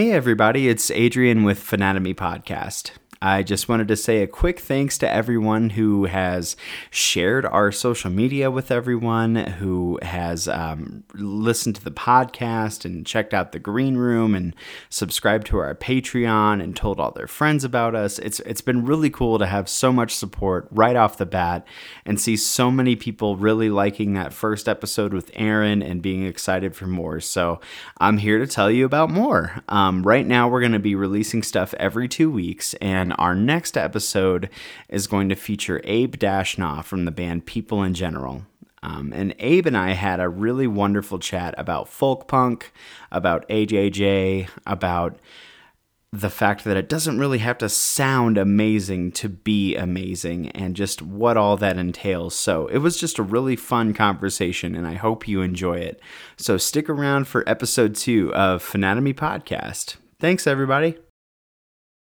Hey everybody, it's Adrian with Fanatomy Podcast. I just wanted to say a quick thanks to everyone who has shared our social media with everyone, who has listened to the podcast and checked out the green room and subscribed to our Patreon and told all their friends about us. It's been really cool to have so much support right off the bat and see so many people really liking that first episode with Aaron and being excited for more. So I'm here to tell you about more. Right now we're going to be releasing stuff every 2 weeks, and our next episode is going to feature Abe Dashnaw from the band People in General. And Abe and I had a really wonderful chat about folk punk, about AJJ, about the fact that it doesn't really have to sound amazing to be amazing, and just what all that entails. So it was just a really fun conversation, and I hope you enjoy it. So stick around for episode 2 of Fanatomy Podcast. Thanks, everybody.